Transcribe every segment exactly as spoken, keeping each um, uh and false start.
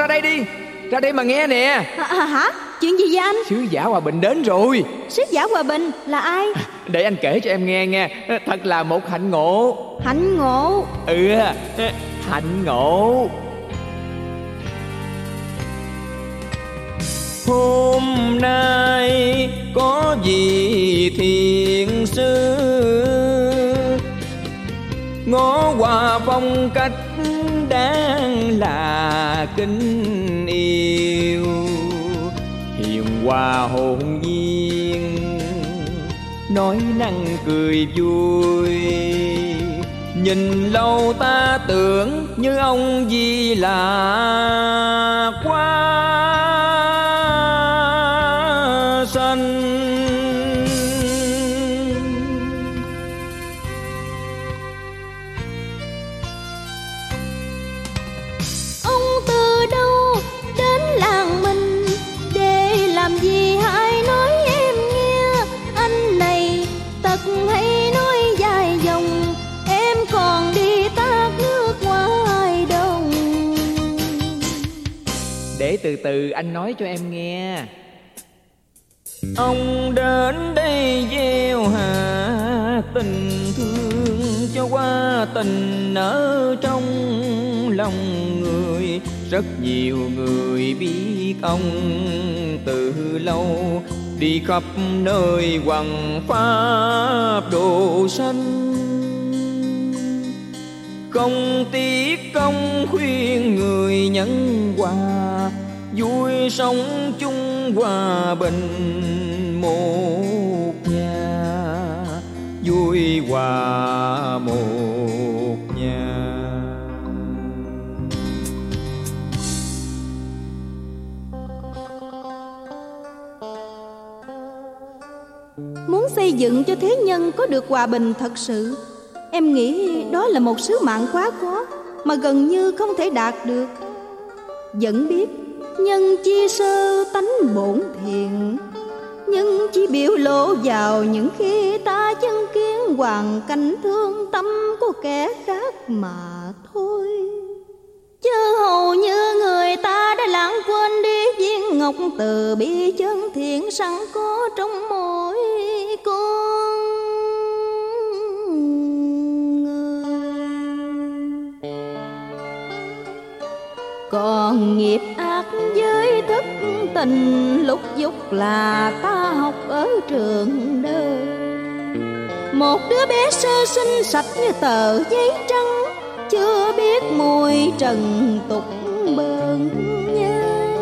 ra đây đi, ra đây mà nghe nè. À, à, hả? Chuyện gì vậy anh? Sứ giả Hòa Bình đến rồi. Sứ giả Hòa Bình là ai? Để anh kể cho em nghe nghe. Thật là một hạnh ngộ. Hạnh ngộ? Ừ, hạnh ngộ. Hôm nay có gì thiền sư ngó qua phong cách đáng là kính yêu, hiền hòa hồn nhiên nói năng cười vui, nhìn lâu ta tưởng như ông Di là quá. Để từ từ anh nói cho em nghe. Ông đến đây gieo hạ tình thương cho qua tình ở trong lòng người. Rất nhiều người biết ông từ lâu, đi khắp nơi hoằng pháp độ sanh. Công tiếc công khuyên người nhân hòa, vui sống chung hòa bình một nhà, vui hòa một nhà. Muốn xây dựng cho thế nhân có được hòa bình thật sự, em nghĩ đó là một sứ mạng quá khó mà gần như không thể đạt được. Vẫn biết nhân chi sơ tánh bổn thiện, nhân chỉ biểu lộ vào những khi ta chứng kiến hoàn cảnh thương tâm của kẻ khác mà thôi. Chớ hầu như người ta đã lãng quên đi viên ngọc từ bi chân thiện sẵn có trong mỗi con. Còn nghiệp ác với thất tình lúc dục là ta học ở trường đời. Một đứa bé sơ sinh sạch như tờ giấy trắng, chưa biết mùi trần tục bơn nhân.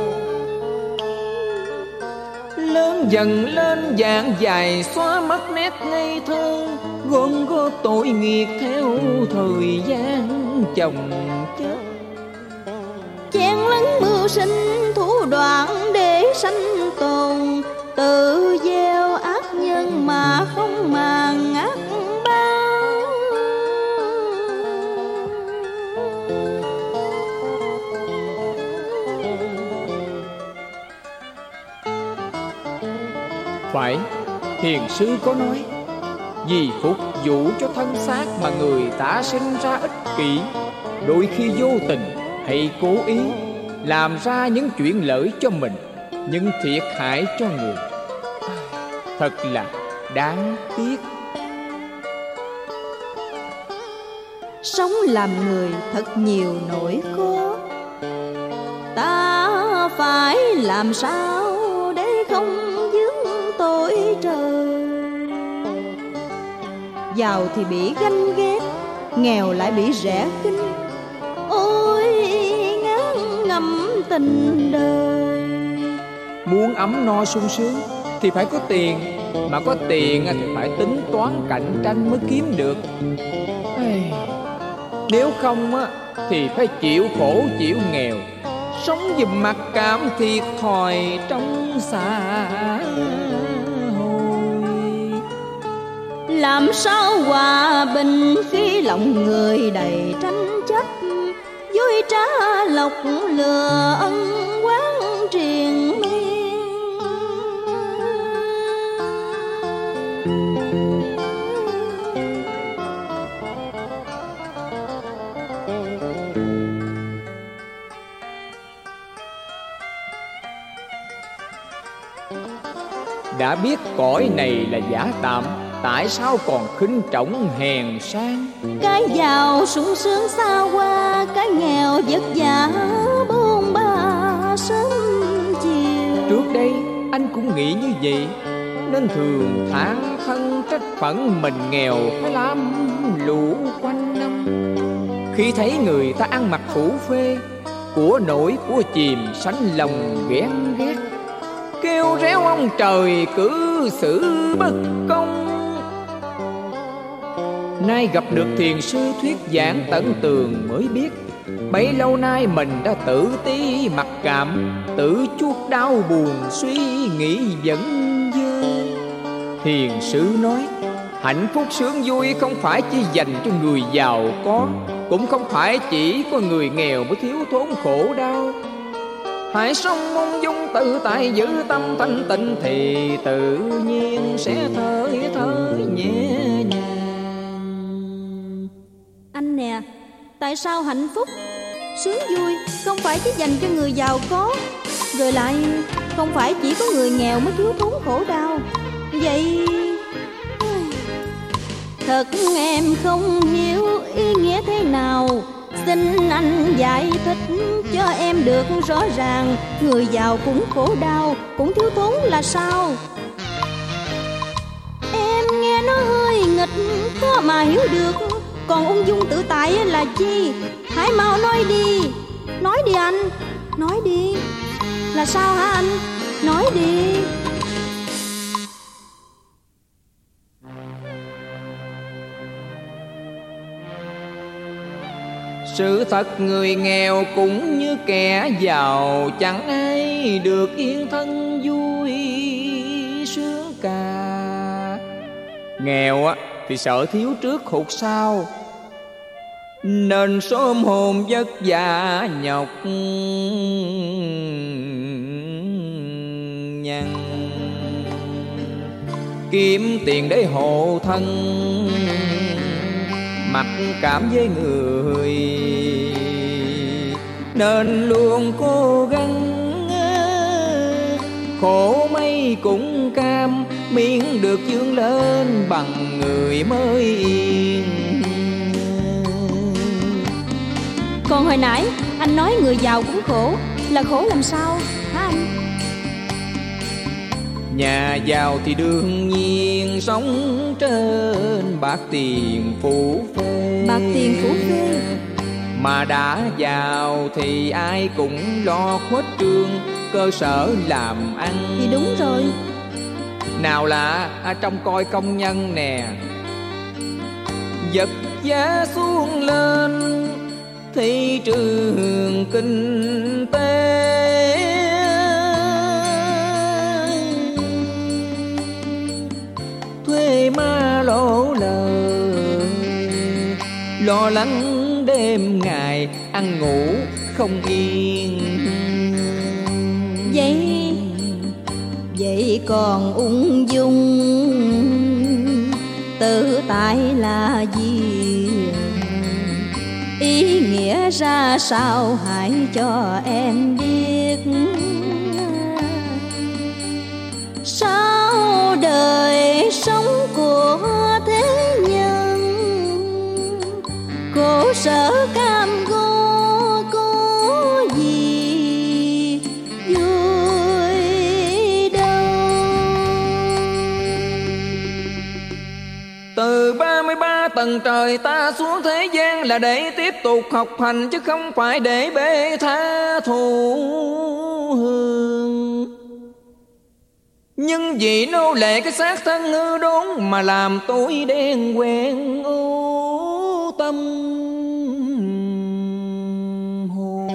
Lớn dần lên dạng dài xóa mất nét ngây thơ, gom góp tội nghiệp theo thời gian chồng chết. Chén lấn mưu sinh thủ đoạn để sanh tồn, tự gieo ác nhân mà không màng ác báo. Phải, thiền sư có nói, vì phục vụ cho thân xác mà người ta sinh ra ích kỷ, đôi khi vô tình hay cố ý làm ra những chuyện lợi cho mình nhưng thiệt hại cho người. Thật là đáng tiếc. Sống làm người thật nhiều nỗi khổ, ta phải làm sao để không vướng tội trời. Giàu thì bị ganh ghét, nghèo lại bị rẻ khinh. Tình đời muốn ấm no sung sướng thì phải có tiền, mà có tiền thì phải tính toán cạnh tranh mới kiếm được. Nếu không á thì phải chịu khổ chịu nghèo, sống giùm mặt cảm thiệt thòi trong xã hội. Làm sao hòa bình khi lòng người đầy tranh chấp, vui trá lộc lừa ân quán triền miên. Đã biết cõi này là giả tạm, tại sao còn khinh trọng hèn sang? Cái giàu sung sướng xa qua, cái nghèo vất vả bôn ba sớm chiều. Trước đây anh cũng nghĩ như vậy, nên thường than thân trách phận mình nghèo phải làm lũ quanh năm. Khi thấy người ta ăn mặc phủ phê, của nổi của chìm sánh lòng ghét ghét, kêu réo ông trời cử xử bất công. Nay gặp được thiền sư thuyết giảng tận tường mới biết, bấy lâu nay mình đã tự ti mặc cảm, tự chuốc đau buồn suy nghĩ vẫn dư. Thiền sư nói hạnh phúc sướng vui không phải chỉ dành cho người giàu có, cũng không phải chỉ có người nghèo mới thiếu thốn khổ đau. Hãy sống mong dung tự tại, giữ tâm thanh tịnh thì tự nhiên sẽ thơi thơi nhẹ nhàng. Anh nè, tại sao hạnh phúc sướng vui không phải chỉ dành cho người giàu có, rồi lại không phải chỉ có người nghèo mới thiếu thốn khổ đau vậy? Thật em không hiểu ý nghĩa thế nào, xin anh giải thích cho em được rõ ràng. Người giàu cũng khổ đau, cũng thiếu thốn là sao? Em nghe nó hơi nghịch, khó mà hiểu được. Còn ung dung tự tại là chi? Hãy mau nói đi, nói đi anh, nói đi. Là sao hả anh? Nói đi. Sự thật người nghèo cũng như kẻ giàu, chẳng ai được yên thân vui sướng cả. Nghèo á thì sợ thiếu trước hụt sau, nên số ôm hồn vất vả nhọc nhằn, kiếm tiền để hộ thân, mặc cảm với người nên luôn cố gắng. Khổ mấy cũng cam, miễn được vươn lên bằng người mới yên. Còn hồi nãy anh nói người giàu cũng khổ, là khổ làm sao hả anh? Nhà giàu thì đương nhiên sống trên bạc tiền phủ phê, bạc tiền phủ phê. Mà đã giàu thì ai cũng lo khuếch trương cơ sở làm ăn. Thì đúng rồi. Nào là à, trong coi công nhân nè, vật giá xuống lên thị trường kinh tế. Thuê ma lỗ lời, lo lắng đêm ngày, ăn ngủ không yên. Vậy vậy còn ung dung tự tại là gì? Ý nghĩa ra sao hãy cho em biết. Sao đời sống của thế nhân, khổ sở cam go có gì vui đâu. Từ ba mươi ba tầng trời ta xuống thế gian là để tiếp tục học hành, chứ không phải để bê tha thù hương. Nhưng vì nô lệ cái xác thân hư đốn mà làm tối đen quen u tâm hồn.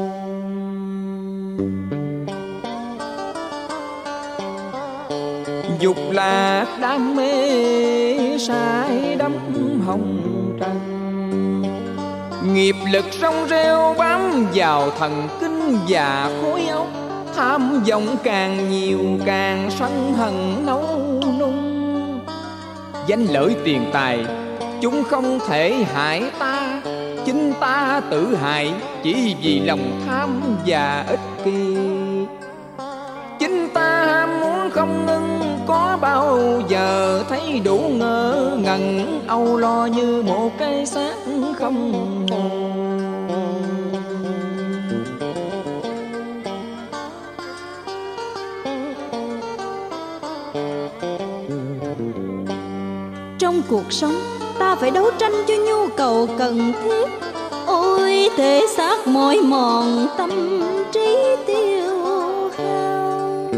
Dục là đam mê sai đắm hồng trần, nghiệp lực rong rêu bám vào thần kinh và khối óc. Tham vọng càng nhiều càng sân hận nấu nung. Danh lợi tiền tài chúng không thể hại ta, chính ta tự hại chỉ vì lòng tham và ích kỷ. Chính ta ham muốn không ngưng có bao giờ thấy đủ ngỡ ngẩn âu lo như một cái xác không hồn. Trong cuộc sống ta phải đấu tranh cho nhu cầu cần thiết, ôi thể xác mỏi mòn tâm trí tiêu hao.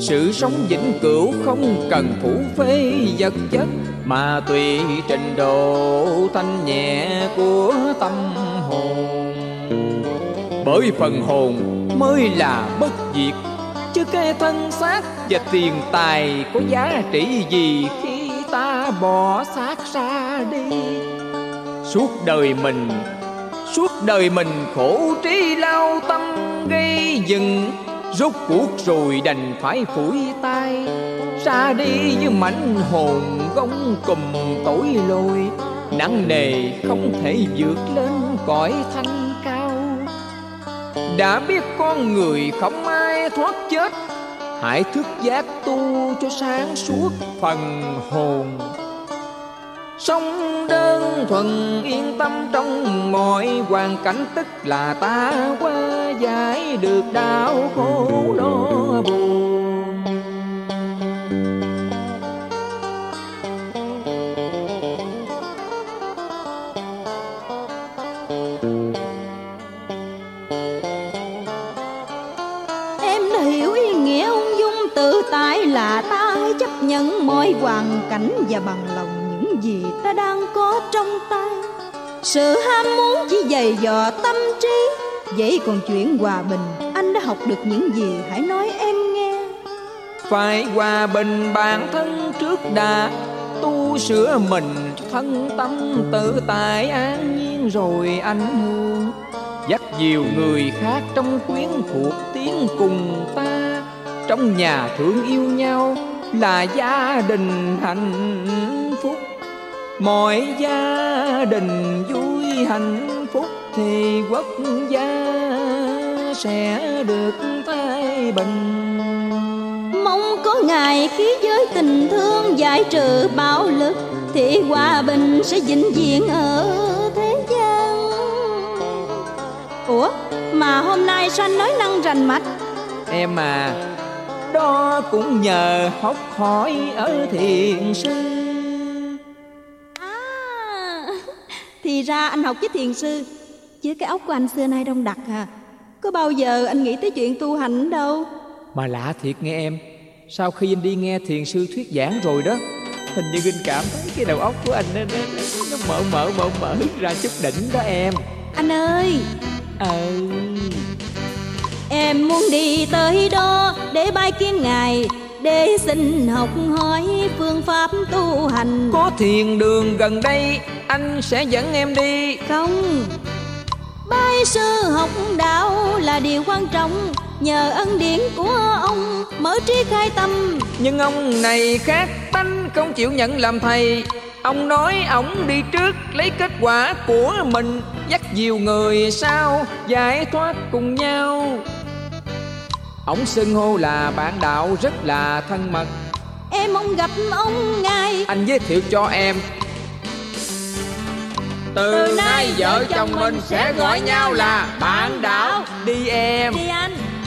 Sự sống vĩnh cửu không cần phủ phê vật chất, mà tùy trình độ thanh nhẹ của tâm hồn. Bởi phần hồn mới là bất diệt, chứ cái thân xác và tiền tài có giá trị gì khi ta bỏ xác ra đi. Suốt đời mình Suốt đời mình khổ trí lao tâm gây dựng, rốt cuộc rồi đành phải phủi tay ra đi như mảnh hồn gông cùm tội lỗi, nặng nề không thể vượt lên cõi thanh cao. Đã biết con người không ai thoát chết, hãy thức giác tu cho sáng suốt phần hồn. Sống đơn thuần yên tâm trong mọi hoàn cảnh, tức là ta qua giải được đau khổ lo buồn. Em đã hiểu ý nghĩa ung dung tự tại là ta hãy chấp nhận mọi hoàn cảnh và bằng lòng gì ta đang có trong tay. Sự ham muốn chỉ dày dò tâm trí, vậy còn chuyện hòa bình anh đã học được những gì hãy nói em nghe. Phải hòa bình bản thân trước đã, tu sửa mình thân tâm tự tại an nhiên rồi anh hương dắt nhiều người khác trong quyến thuộc tiến cùng ta. Trong nhà thương yêu nhau là gia đình hạnh phúc, mọi gia đình vui hạnh phúc thì quốc gia sẽ được thái bình. Mong có ngày khí giới tình thương giải trừ bạo lực thì hòa bình sẽ vĩnh viễn ở thế gian. Ủa mà hôm nay sao anh nói năng rành mạch? Em à, đó cũng nhờ học hỏi ở thiền sư. Thì ra anh học với thiền sư, chứ cái óc của anh xưa nay đông đặc à. Có bao giờ anh nghĩ tới chuyện tu hành đâu. Mà lạ thiệt nghe em, sau khi anh đi nghe thiền sư thuyết giảng rồi đó, hình như anh cảm thấy cái đầu óc của anh nó, nó, nó mở mở mở mở ra chút đỉnh đó em. Anh ơi à... Em muốn đi tới đó để bái kiến Ngài, để xin học hỏi phương pháp tu hành. Có thiền đường gần đây, anh sẽ dẫn em đi. Không, bái sư học đạo là điều quan trọng, nhờ ân điển của ông mở trí khai tâm. Nhưng ông này khác tánh, không chịu nhận làm thầy. Ông nói ổng đi trước lấy kết quả của mình, dắt nhiều người sau giải thoát cùng nhau. Ông xưng hô là bạn đạo rất là thân mật. Em mong gặp ông Ngài. Anh giới thiệu cho em. Từ, Từ nay vợ chồng mình sẽ gọi nhau là bạn đạo. Đi em. Đi anh.